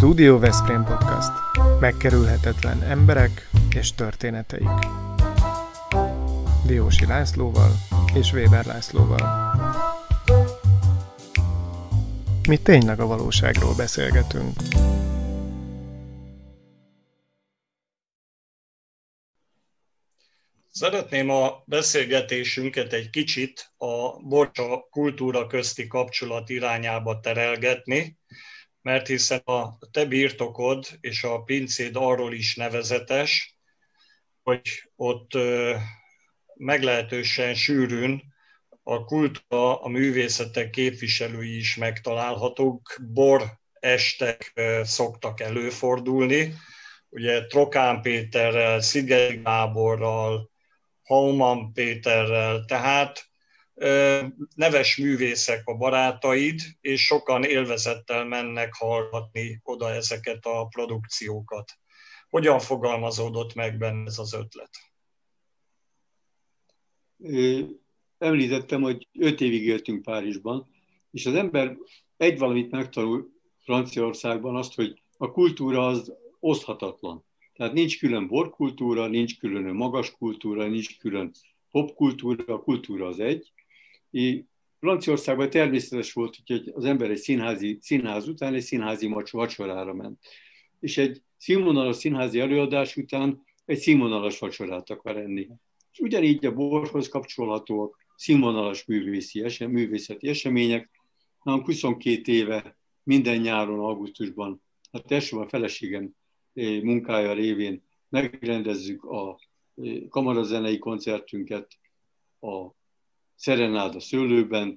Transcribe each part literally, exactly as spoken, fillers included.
Stúdió Veszprém Podcast. Megkerülhetetlen emberek és történeteik. Diósi Lászlóval és Véber Lászlóval. Mi tényleg a valóságról beszélgetünk. Szeretném a beszélgetésünket egy kicsit a borcsa kultúra közti kapcsolat irányába terelgetni, mert hiszen a te birtokod és a pincéd arról is nevezetes, hogy ott meglehetősen sűrűn a kultúra, a művészetek képviselői is megtalálhatók, borestek szoktak előfordulni, ugye Trokán Péterrel, Szigeti Gáborral, Hauman Péterrel, tehát neves művészek a barátaid, és sokan élvezettel mennek hallgatni oda ezeket a produkciókat. Hogyan fogalmazódott meg benne ez az ötlet? Említettem, hogy öt évig éltünk Párizsban, és az ember egy valamit megtanul Franciaországban, azt, hogy a kultúra az oszthatatlan. Tehát nincs külön borkultúra, nincs külön magas kultúra, nincs külön popkultúra, a kultúra az egy. És Franciaországban természetes volt, hogy az ember egy színházi, színház után egy színházi vacsorára ment. És egy színvonalas színházi előadás után egy színvonalas vacsorát akar enni. És ugyanígy a borhoz kapcsolhatóak színvonalas művészi esem, művészeti események. Nálunk huszonkét éve minden nyáron, augusztusban, hát elsőben a feleségem munkája révén megrendezzük a kamarazenei koncertünket, a Szerenád a szőlőben.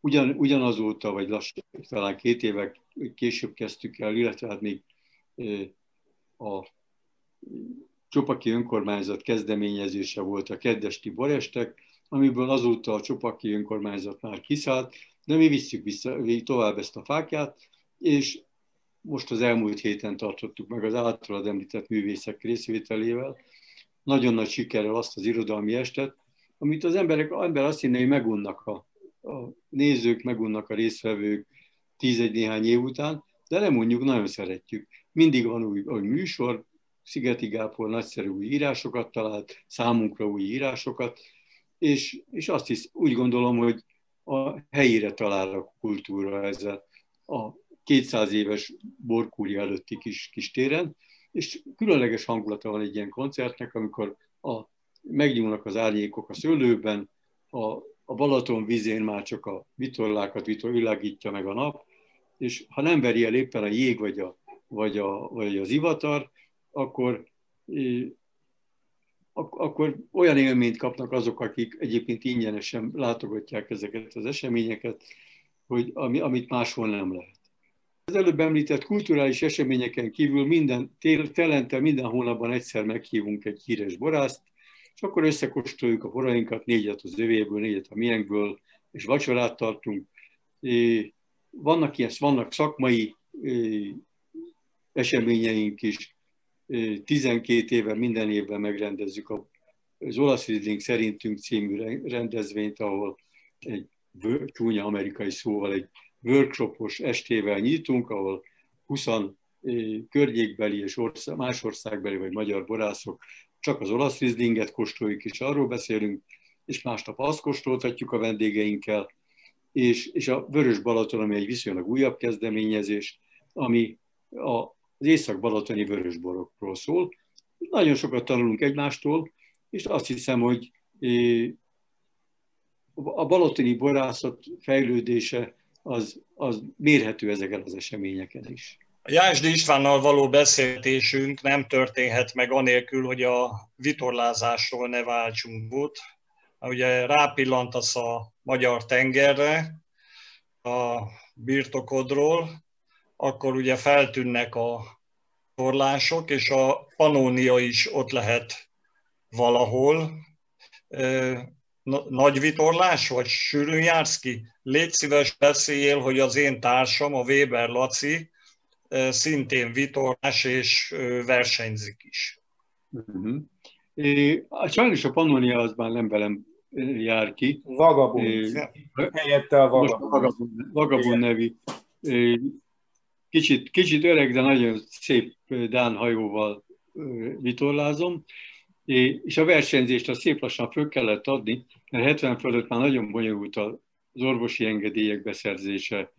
Ugyan, ugyanazóta, vagy lassan, talán két évek később kezdtük el, illetve hát még a Csopaki önkormányzat kezdeményezése volt a keddesti borestek, amiből azóta a Csopaki önkormányzat már kiszállt, de mi visszük vissza, tovább ezt a fákját, és most az elmúlt héten tartottuk meg az általad említett művészek részvételével. Nagyon nagy sikerrel azt az irodalmi estet, amit az emberek, az ember azt hinné, hogy megunnak a, a nézők, megunnak a résztvevők tízegy néhány év után, de nem mondjuk, nagyon szeretjük. Mindig van új, új műsor, Szigeti Gábor nagyszerű új írásokat talált, számunkra új írásokat, és, és azt hisz, úgy gondolom, hogy a helyére talál a kultúra ezzel a kétszáz éves borkúria előtti kis, kis téren, és különleges hangulata van egy ilyen koncertnek, amikor a, megnyúlnak az árnyékok a szőlőben, a, a Balaton vízén már csak a vitorlákat vitor, világítja meg a nap, és ha nem veri el éppen a jég vagy, a, vagy, a, vagy az ivatar, akkor, ak, akkor olyan élményt kapnak azok, akik egyébként ingyenesen látogatják ezeket az eseményeket, hogy ami, amit máshol nem lehet. Az előbb említett kulturális eseményeken kívül minden, telente minden hónapban egyszer meghívunk egy híres borászt, és akkor összekóstoljuk a borainkat, négyet az övéből, négyet a miénkből, és vacsorát tartunk. Vannak ilyen, vannak szakmai eseményeink is. tizenkét éve minden évben megrendezzük az Olasz Riedling szerintünk című rendezvényt, ahol egy csúnya amerikai szóval egy workshopos estével nyitunk, ahol húsz környékbeli és ország, más országbeli vagy magyar borászok csak az olasz rizlinget kóstoljuk, és arról beszélünk, és másnap azt kóstoltatjuk a vendégeinkkel, és, és a Vörös Balaton, ami egy viszonylag újabb kezdeményezés, ami a, az észak-balatoni vörösborokról szól. Nagyon sokat tanulunk egymástól, és azt hiszem, hogy a balatoni borászat fejlődése Az, az mérhető ezeken az eseményeken is. A Jászdi Istvánnal való beszélgetésünk nem történhet meg anélkül, hogy a vitorlázásról ne váltsunk út. Ugye rápillantasz a magyar tengerre, a birtokodról, akkor ugye feltűnnek a vitorlások, és a Pannónia is ott lehet valahol. Nagy vitorlás, vagy sűrűn jársz ki? Légy szíves, beszéljél, hogy az én társam, a Véber Laci, szintén vitorlás és versenyzik is. Uh-huh. É, sajnos a Pannónia az már nem velem jár ki. Vagabon. É, helyette a Vagabon. Vagabon nevű Kicsit, kicsit öreg, de nagyon szép dán hajóval vitorlázom, és a versenyzést azt szép lassan föl kellett adni, mert hetven fölött már nagyon bonyolult az orvosi engedélyek beszerzése.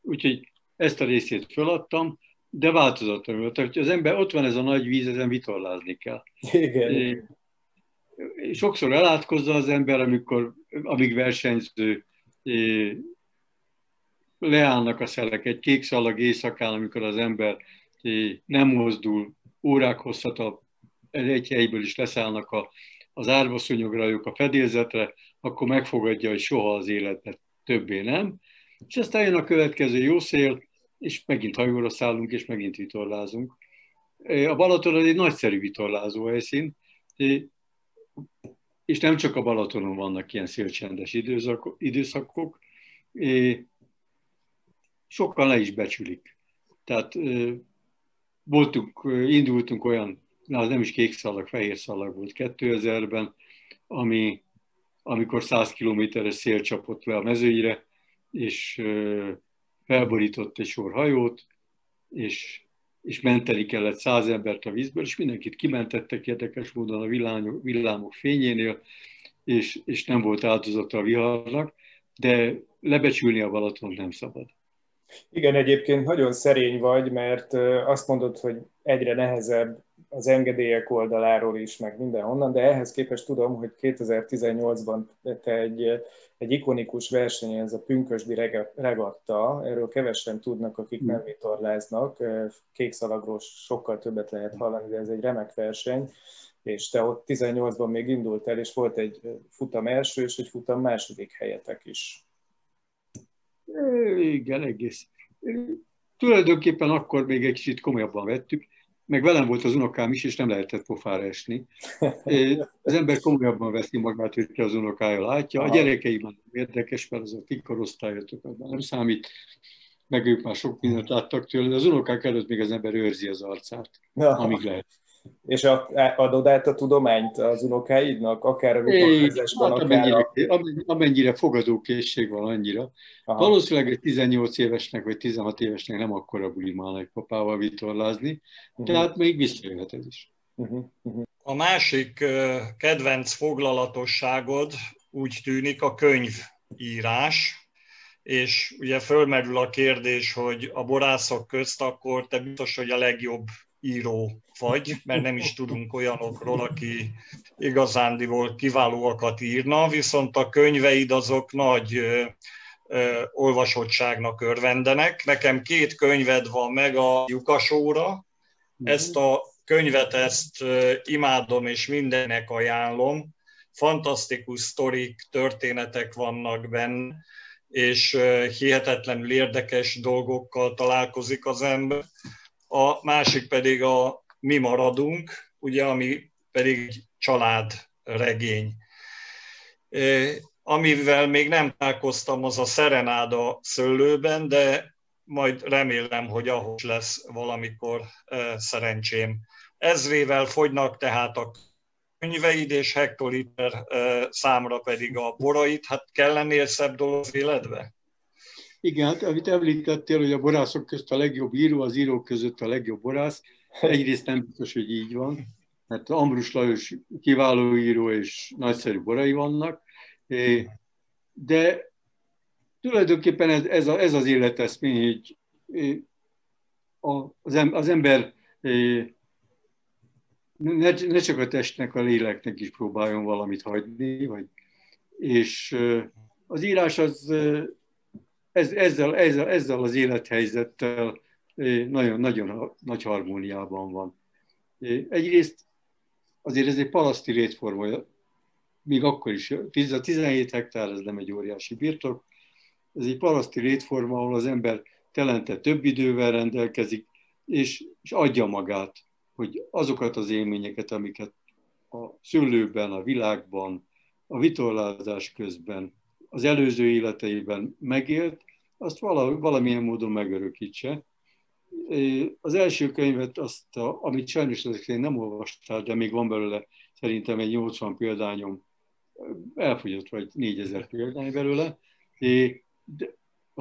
Úgyhogy ezt a részét föladtam, de változatlanul. Tehát az ember, ott van ez a nagy víz, ezen vitorlázni kell. Igen. Sokszor elátkozza az ember, amikor, amíg versenyző, leállnak a szelek, egy kék szalag éjszakán, amikor az ember nem mozdul, órák hosszat egy helyből is leszállnak a, az árvaszonyograjuk a fedélzetre, akkor megfogadja, hogy soha az életet többé nem. És aztán jön a következő jó szél, és megint hajóra szállunk, és megint vitorlázunk. A Balaton az egy nagyszerű vitorlázó helyszín, és nem csak a Balatonon vannak ilyen szélcsendes időszakok, sokkal le is becsülik. Tehát voltunk, indultunk olyan, az nem is kék szalag, fehér szalag volt kétezerben, ami, amikor száz kilométeres szél csapott le a mezőnyre, és felborított egy sor hajót, és, és menteni kellett száz embert a vízből, és mindenkit kimentettek érdekes módon a villámok, villámok fényénél, és, és nem volt áldozata a viharnak, de lebecsülni a Balatont nem szabad. Igen, egyébként nagyon szerény vagy, mert azt mondod, hogy egyre nehezebb az engedélyek oldaláról is, meg mindenhonnan, de ehhez képest tudom, hogy kétezer-tizennyolcban te egy, egy ikonikus verseny, ez a pünkösdi regatta, erről kevesen tudnak, akik nem vitorláznak, kékszalagról sokkal többet lehet hallani, de ez egy remek verseny, és te ott tizennyolcban még indultál, és volt egy futam első és egy futam második helyetek is. Igen, egész. Tulajdonképpen akkor még egy kicsit komolyabban vettük, meg velem volt az unokám is, és nem lehetett pofára esni. Az ember komolyabban veszi magát, hogyha az unokája látja. A gyerekeim már érdekes, mert az a ti korosztályotokat már nem számít, meg ők már sok mindent láttak tőle, de az unokák előtt még az ember őrzi az arcát, amíg lehet. És adod át a tudományt az unokáidnak, akár a vitorlázásban, hát, akár amennyire, amennyire fogadókészség van, annyira. Aha. Valószínűleg egy tizennyolc évesnek vagy tizenhat évesnek nem akkora buli már nagypapával vitorlázni, tehát uh-huh. még visszajöhet ez is. Uh-huh. Uh-huh. A másik kedvenc foglalatosságod úgy tűnik a könyvírás, és ugye fölmerül a kérdés, hogy a borászok közt akkor te biztos, hogy a legjobb író vagy, mert nem is tudunk olyanokról, aki igazándiból kiválóakat írna, viszont a könyveid azok nagy ö, ö, olvasottságnak örvendenek. Nekem két könyved van meg, a Lyukasóra. Ezt a könyvet ezt ö, imádom és mindennek ajánlom. Fantasztikus sztorik, történetek vannak benne, és ö, hihetetlenül érdekes dolgokkal találkozik az ember. A másik pedig a Mi maradunk, ugye, ami pedig családregény. Amivel még nem találkoztam, az a Szerenád a szőlőben, de majd remélem, hogy ahhoz lesz valamikor szerencsém. Ezrével fogynak tehát a könyveid, és hektoliter számra pedig a borait. Hát kell lennél szebb dolog az életbe? Igen, hát amit említettél, hogy a borászok közt a legjobb író, az írók között a legjobb borász. Egyrészt nem biztos, hogy így van, mert Ambrus Lajos kiváló író és nagyszerű borai vannak, de tulajdonképpen ez, ez, a, ez az életeszmény, hogy az ember ne csak a testnek, a léleknek is próbáljon valamit hagyni, vagy, és az írás az... Ezzel, ezzel, ezzel az élethelyzettel nagyon, nagyon nagy harmóniában van. Egyrészt azért ez egy paraszti létforma, még akkor is, tizenhét hektár, ez nem egy óriási birtok, ez egy paraszti létforma, ahol az ember telente több idővel rendelkezik, és, és adja magát, hogy azokat az élményeket, amiket a szőlőben, a világban, a vitorlázás közben, az előző életeiben megélt, azt valamilyen módon megörökítse. Az első könyvet, azt, amit sajnos ezek nem olvastál, de még van belőle szerintem egy nyolcvan példányom, elfogyott vagy négyezer példány belőle, de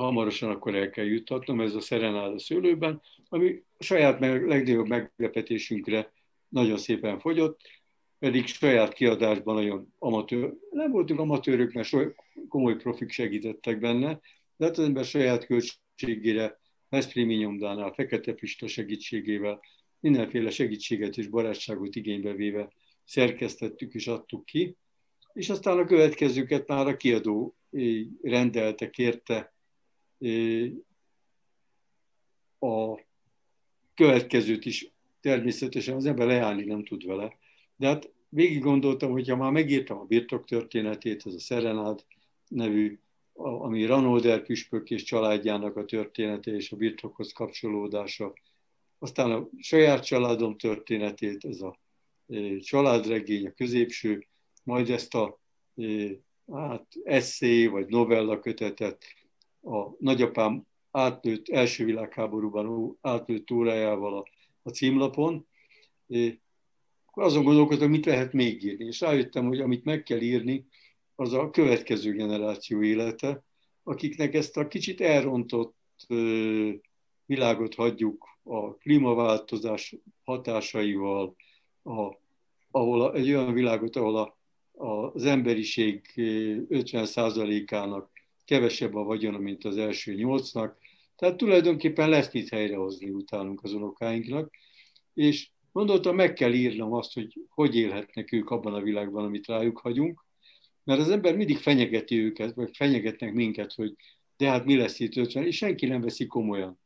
hamarosan akkor el kell juttatnom, ez a Szerenád a szőlőben, ami a saját meg, legnagyobb meglepetésünkre nagyon szépen fogyott, pedig saját kiadásban nagyon amatőr, nem voltunk amatőrök, mert soly, komoly profik segítettek benne, de hát az ember saját költségére, Veszprémi nyomdánál, Fekete Pista segítségével, mindenféle segítséget és barátságot igénybe véve szerkesztettük és adtuk ki, és aztán a következőket már a kiadó rendelte, kérte a következőt is. Természetesen az ember leállni nem tud vele. De hát végig gondoltam, hogyha már megírtam a birtok történetét, ez a Szerenád nevű, ami Ranolder püspök és családjának a története és a birtokhoz kapcsolódása, aztán a saját családom történetét, ez a családregény, a középső, majd ezt a hát, eszé vagy novella kötetet a nagyapám átlőtt, első világháborúban átlőtt órájával a, a címlapon. Azon gondolkodtam, mit lehet még írni, és rájöttem, hogy amit meg kell írni, az a következő generáció élete, akiknek ezt a kicsit elrontott világot hagyjuk a klímaváltozás hatásaival, a, ahol egy olyan világot, ahol a, a, az emberiség ötven százalékának kevesebb a vagyona, mint az első nyolcnak. Tehát tulajdonképpen lesz mit helyrehozni utánunk az unokáinknak, és gondoltam, meg kell írnom azt, hogy hogy élhetnek ők abban a világban, amit rájuk hagyunk, mert az ember mindig fenyegeti őket, vagy fenyegetnek minket, hogy de hát mi lesz itt ötven, és senki nem veszi komolyan.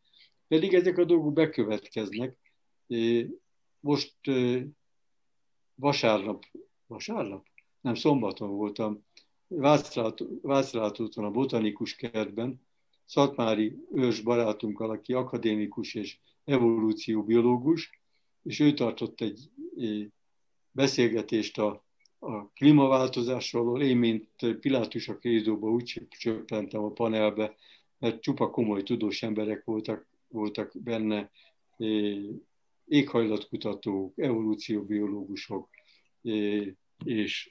Pedig ezek a dolgok bekövetkeznek. Most vasárnap, vasárnap? Nem, szombaton voltam, Václátóton a botanikus kertben, Szathmáry Eörs barátunkkal, aki akadémikus és evolúcióbiológus, és ő tartott egy beszélgetést a, a klímaváltozásról. Én, mint Pilátus a Krédóba, úgy csöppentem a panelbe, mert csupa komoly tudós emberek voltak, voltak benne, éghajlatkutatók, evolúcióbiológusok, és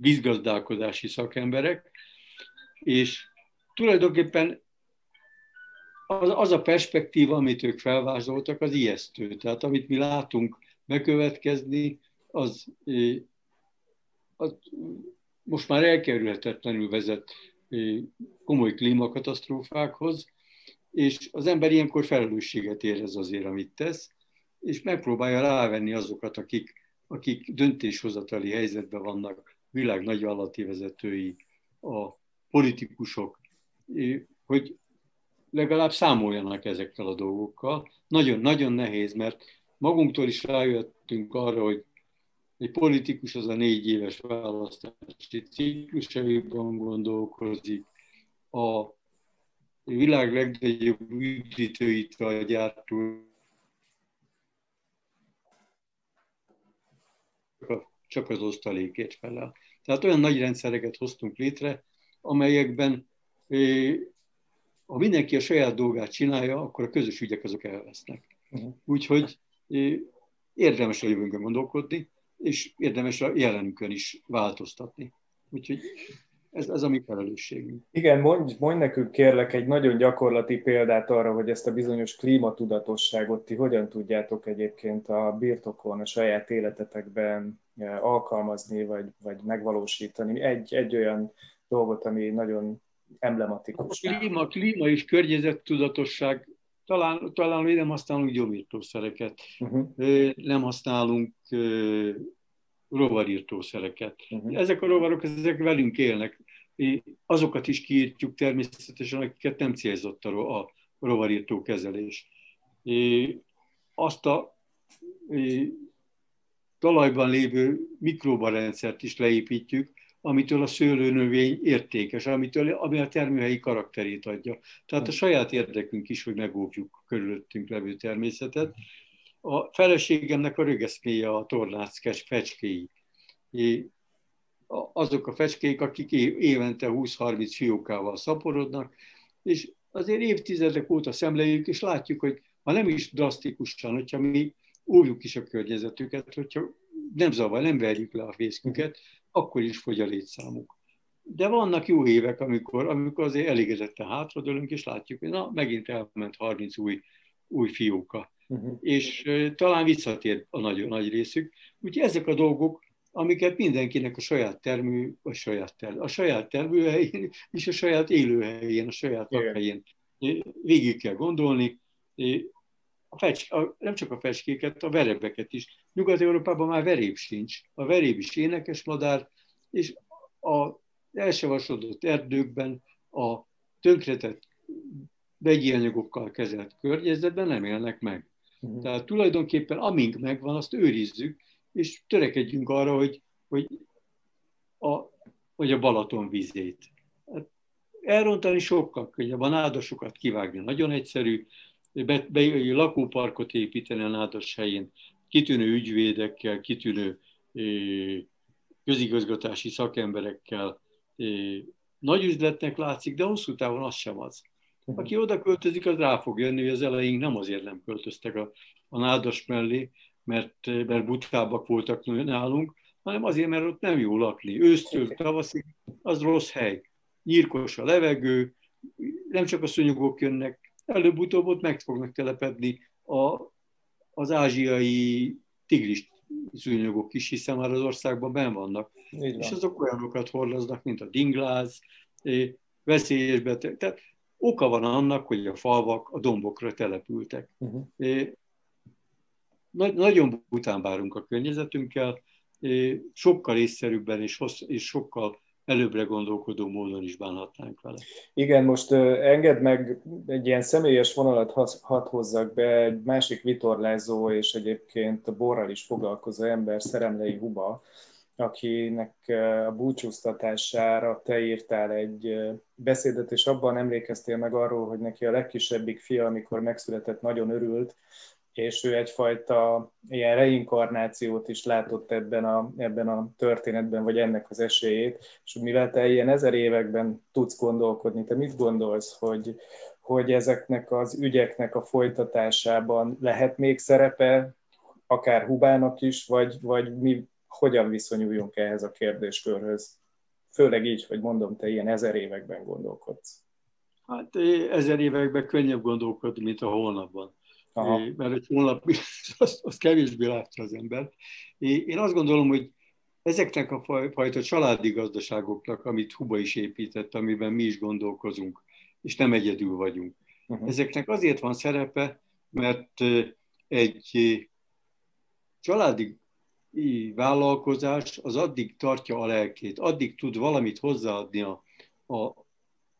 vízgazdálkodási szakemberek, és tulajdonképpen az, az a perspektíva, amit ők felvázoltak, az ijesztő. Tehát amit mi látunk bekövetkezni, az, az most már elkerülhetetlenül vezet komoly klímakatasztrófákhoz, és az ember ilyenkor felelősséget érez azért, amit tesz, és megpróbálja rávenni azokat, akik, akik döntéshozatali helyzetben vannak, világ nagyvállalati vezetői, a politikusok, hogy legalább számoljanak ezekkel a dolgokkal. Nagyon-nagyon nehéz, mert magunktól is rájöttünk arra, hogy egy politikus az a négy éves választási ciklusaiban gondolkozik, a világ legnagyobb üdítőit a gyártó, csak az osztalékért felel. Tehát olyan nagy rendszereket hoztunk létre, amelyekben ha mindenki a saját dolgát csinálja, akkor a közös ügyek azok elvesznek. Uh-huh. Úgyhogy érdemes a jövőnkön gondolkodni, és érdemes a jelenünkön is változtatni. Úgyhogy ez, ez a mi felelősségünk. Igen, mondj, mondj nekünk kérlek egy nagyon gyakorlati példát arra, hogy ezt a bizonyos klímatudatosságot ti hogyan tudjátok egyébként a birtokon, a saját életetekben alkalmazni, vagy, vagy megvalósítani. Egy, egy olyan dolgot, ami nagyon emblematikus. A klíma, klíma és környezettudatosság, talán, talán mi nem használunk gyomírtószereket, uh-huh. nem használunk uh, rovarírtószereket. Uh-huh. Ezek a rovarok, ezek velünk élnek. Azokat is kiírtjuk természetesen, akiket nem célzott a, a rovarírtó kezelés. Azt a é, talajban lévő mikróbarendszert is leépítjük, amitől a szőlőnövény értékes, amitől, ami a termőhelyi karakterét adja. Tehát a saját érdekünk is, hogy megóvjuk körülöttünk levő természetet. A feleségemnek a rögeszméje a tornác fecskéi. Azok a fecskék, akik évente húsz-harminc fiókával szaporodnak, és azért évtizedek óta szemléljük, és látjuk, hogy ha nem is drasztikusan, hogyha mi óvjuk is a környezetüket, hogyha nem zavar, nem verjük le a fészkünket, akkor is fogy a létszámuk. De vannak jó évek, amikor, amikor azért elégedetten hátradőlünk, és látjuk, hogy na, megint elment harminc új, új fióka. Uh-huh. És uh, talán visszatér a nagy, a nagy részük. Úgyhogy ezek a dolgok, amiket mindenkinek a saját termű, a saját, termű, a saját termőhelyén és a saját élőhelyén, a saját lakhelyén végig kell gondolni. A fecsk, a, nem csak a fecskéket, a verebeket is. Nyugat-Európában már veréb sincs. A veréb is énekesmadár, és a elsavasodott erdőkben, a tönkretett vegyi anyagokkal kezelt környezetben nem élnek meg. Uh-huh. Tehát tulajdonképpen amink megvan, azt őrizzük, és törekedjünk arra, hogy, hogy, a, hogy a Balaton vízét. Hát elrontani sokkal könnyebb, a nádasokat kivágni nagyon egyszerű, be, be, lakóparkot építeni a nádas helyén, kitűnő ügyvédekkel, kitűnő közigazgatási szakemberekkel, nagy üzletnek látszik, de hosszú távon az sem az. Aki oda költözik, az rá fog jönni, hogy az elején nem azért nem költöztek a, a nádas mellé, mert, mert butábbak voltak nálunk, hanem azért, mert ott nem jó lakni. Ősztől tavaszig az rossz hely. Nyírkos a levegő, nem csak a szúnyogok jönnek, előbb-utóbb ott meg fognak telepedni a, az ázsiai tigrist szúnyogok is, hiszen már az országban benn vannak. Van. És azok olyanokat hordoznak, mint a dingláz, veszélyes beteg. Tehát oka van annak, hogy a falvak a dombokra települtek. Uh-huh. Nagy, nagyon bután bárunk a környezetünkkel, sokkal észszerűbben és, hossz, és sokkal előbbre gondolkodó módon is bánhatnánk vele. Igen, most engedd meg, egy ilyen személyes vonalat hadd hozzak be, egy másik vitorlázó és egyébként borral is foglalkozó ember, Szeremlei Huba, akinek a búcsúztatására te írtál egy beszédet, és abban emlékeztél meg arról, hogy neki a legkisebbik fia, amikor megszületett, nagyon örült, és ő egyfajta ilyen reinkarnációt is látott ebben a, ebben a történetben, vagy ennek az esélyét, és mivel te ilyen ezer években tudsz gondolkodni, te mit gondolsz, hogy, hogy ezeknek az ügyeknek a folytatásában lehet még szerepe, akár Hubának is, vagy, vagy mi hogyan viszonyuljunk ehhez a kérdéskörhöz? Főleg így, hogy mondom, te ilyen ezer években gondolkodsz. Hát ezer években könnyebb gondolkodni, mint a holnapban. Aha. Mert egy holnap azt, azt kevésbé látja az ember. Én azt gondolom, hogy ezeknek a fajta családi gazdaságoknak, amit Huba is épített, amiben mi is gondolkozunk, és nem egyedül vagyunk. Uh-huh. Ezeknek azért van szerepe, mert egy családi vállalkozás az addig tartja a lelkét, addig tud valamit hozzáadni a, a,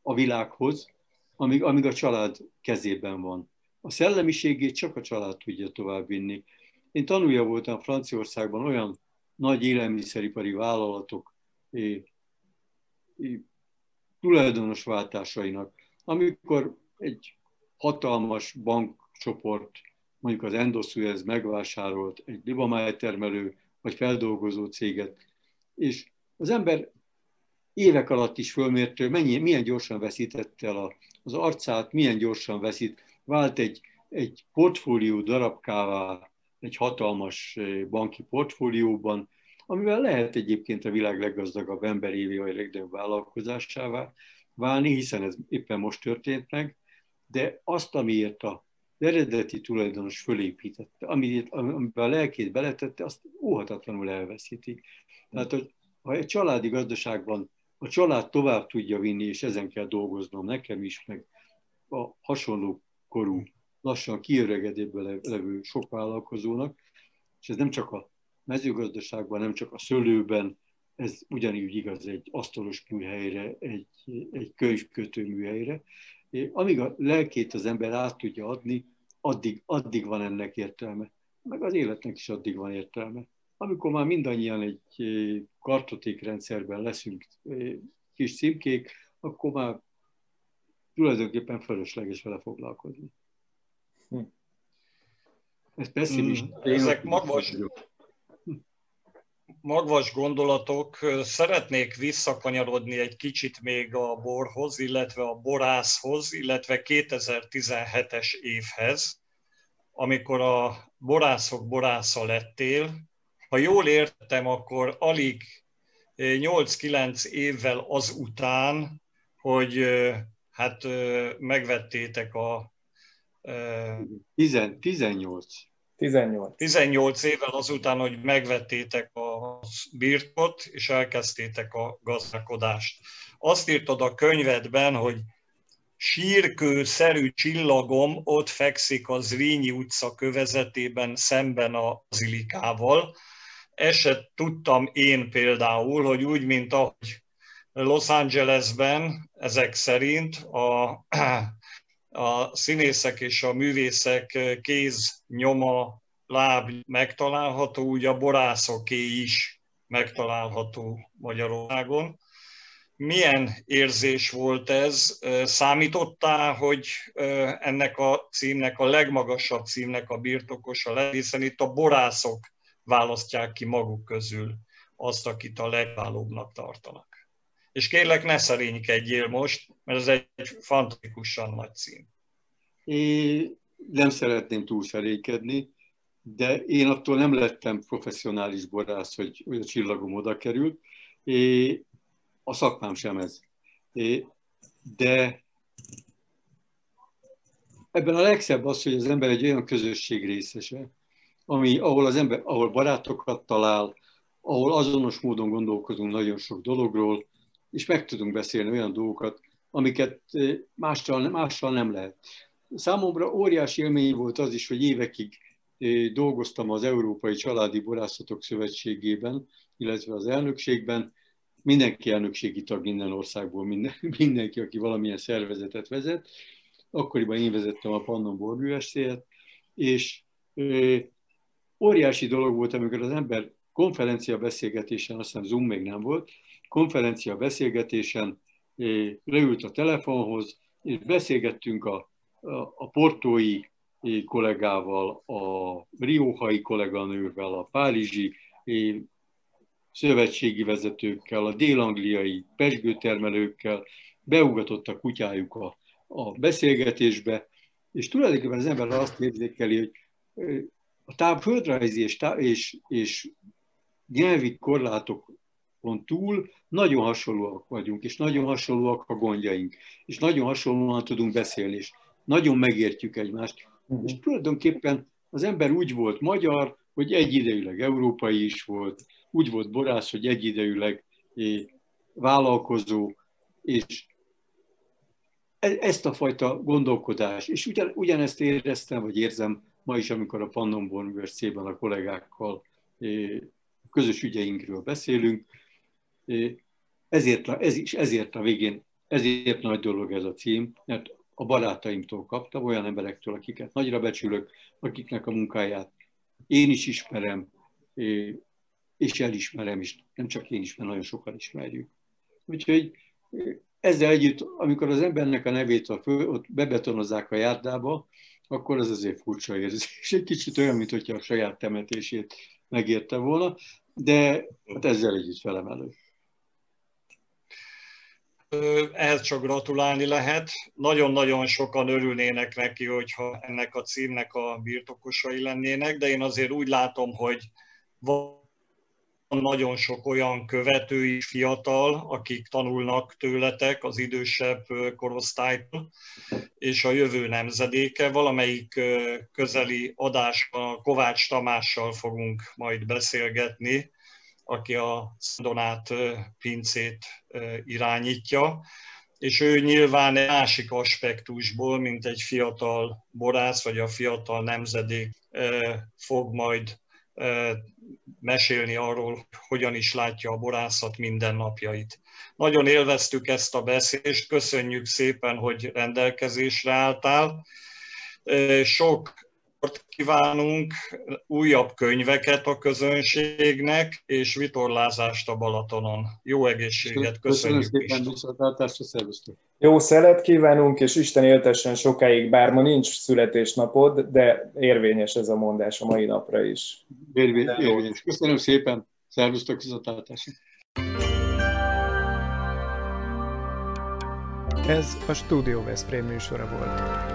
a világhoz, amíg, amíg a család kezében van. A szellemiségét csak a család tudja továbbvinni. Én tanulja voltam Franciaországban olyan nagy élelmiszeripari vállalatok é, é, tulajdonos váltásainak, amikor egy hatalmas bankcsoport, mondjuk az Indosuez megvásárolt egy libamájtermelő vagy feldolgozó céget, és az ember évek alatt is fölmérte, mennyi, milyen gyorsan veszített el a, az arcát, milyen gyorsan veszít, vált egy, egy portfólió darabkává egy hatalmas banki portfólióban, amivel lehet egyébként a világ leggazdagabb emberévé vagy legnagyobb vállalkozásává válni, hiszen ez éppen most történt meg, de azt, amiért a eredeti tulajdonos fölépítette, amit, amiben a lelkét beletette, azt óhatatlanul elveszíti. Tehát, hogy ha egy családi gazdaságban a család tovább tudja vinni, és ezen kell dolgoznom nekem is, meg a hasonló korú, lassan kiöregedőben levő sok vállalkozónak, és ez nem csak a mezőgazdaságban, nem csak a szőlőben, ez ugyanígy igaz egy asztalos műhelyre, egy, egy könyvkötő műhelyre. Amíg a lelkét az ember át tudja adni, addig, addig van ennek értelme. Meg az életnek is addig van értelme. Amikor már mindannyian egy kartotékrendszerben leszünk kis címkék, akkor már tulajdonképpen fölösleges vele foglalkozni. Hm. Ez pessimista. Hmm, ezek magvas, magvas gondolatok. Szeretnék visszakanyarodni egy kicsit még a borhoz, illetve a borászhoz, illetve kétezer-tizenhetes évhez, amikor a borászok borásza lettél. Ha jól értem, akkor alig nyolc-kilenc évvel azután, hogy hát megvettétek a... tizennyolc. tizennyolc. tizennyolc évvel azután, hogy megvettétek a birtokot, és elkezdtétek a gazdálkodást. Azt írtad a könyvedben, hogy sírkőszerű csillagom ott fekszik a Zrínyi utca kövezetében szemben a bazilikával. Eset tudtam én például, hogy úgy, mint ahogy Los Angelesben ezek szerint a, a színészek és a művészek kéz, nyoma, láb megtalálható, úgy a borászoké is megtalálható Magyarországon. Milyen érzés volt ez? Számítottál, hogy ennek a címnek, a legmagasabb címnek a birtokosa lesz, hiszen itt a borászok választják ki maguk közül azt, akit a legválóbbnak tartanak. És kérlek, ne szerénykedjél most, mert ez egy fantasztikusan nagy cím. Én nem szeretném túl szerénykedni, de én attól nem lettem professzionális borász, hogy a csillagom oda került. Én a szakmám sem ez. É, de ebben a legszebb az, hogy az ember egy olyan közösség részese, ami, ahol, az ember, ahol barátokat talál, ahol azonos módon gondolkozunk nagyon sok dologról, és meg tudunk beszélni olyan dolgokat, amiket mással, mással nem lehet. Számomra óriási élmény volt az is, hogy évekig dolgoztam az Európai Családi Borászatok Szövetségében, illetve az elnökségben. Mindenki elnökségi tag minden országból, minden, mindenki, aki valamilyen szervezetet vezet. Akkoriban én vezettem a Pannon Borbű Estélyt, és ö, óriási dolog volt, amikor az ember konferencia beszélgetésen, azt hiszem Zoom még nem volt, konferencia beszélgetésen ö, leült a telefonhoz, és beszélgettünk a, a, a portói kollégával, a rióhai kolléganővel, a párizsi ö, szövetségi vezetőkkel, a dél-angliai pezsgőtermelőkkel, beugatott a kutyájuk a, a beszélgetésbe, és tulajdonképpen az ember azt érzékeli, hogy a táv földrajzi és, táv, és, és nyelvi korlátokon túl nagyon hasonlóak vagyunk, és nagyon hasonlóak a gondjaink, és nagyon hasonlóan tudunk beszélni, és nagyon megértjük egymást. Uh-huh. És tulajdonképpen az ember úgy volt magyar, hogy egyidejűleg európai is volt, úgy volt borász, hogy egyidejűleg vállalkozó, és ezt a fajta gondolkodás, és ugyan, ugyanezt éreztem, vagy érzem ma is, amikor a Pannon Borbű Estélyben a kollégákkal közös ügyeinkről beszélünk, ezért, ez is, ezért a végén, ezért nagy dolog ez a cím, mert a barátaimtól kaptam, olyan emberektől, akiket nagyra becsülök, akiknek a munkáját én is ismerem, és elismerem, és nem csak én ismerem, nagyon sokan ismerjük. Úgyhogy ezzel együtt, amikor az embernek a nevét a föl, ott bebetonozzák a járdába, akkor az azért furcsa érzés. Egy kicsit olyan, mint hogyha a saját temetését megérte volna, de hát ezzel együtt velem elő. Ehhez csak gratulálni lehet. Nagyon-nagyon sokan örülnének neki, hogyha ennek a címnek a birtokosai lennének, de én azért úgy látom, hogy van nagyon sok olyan követői fiatal, akik tanulnak tőletek az idősebb korosztálytól, és a jövő nemzedéke. Valamelyik közeli adásban Kovács Tamással fogunk majd beszélgetni, aki a Szent Donát pincét irányítja, és ő nyilván egy másik aspektusból, mint egy fiatal borász, vagy a fiatal nemzedék fog majd mesélni arról, hogyan is látja a borászat mindennapjait. Nagyon élveztük ezt a beszélést, köszönjük szépen, hogy rendelkezésre álltál. Sok kívánunk, újabb könyveket a közönségnek, és vitorlázást a Balatonon. Jó egészséget, köszönjük is. Jó szelet kívánunk, és Isten éltessen sokáig, bár ma nincs születésnapod, de érvényes ez a mondás a mai napra is. Érvényes. Köszönöm szépen, szervusztok, viszontlátásra. Ez a Stúdió Veszprém műsora volt.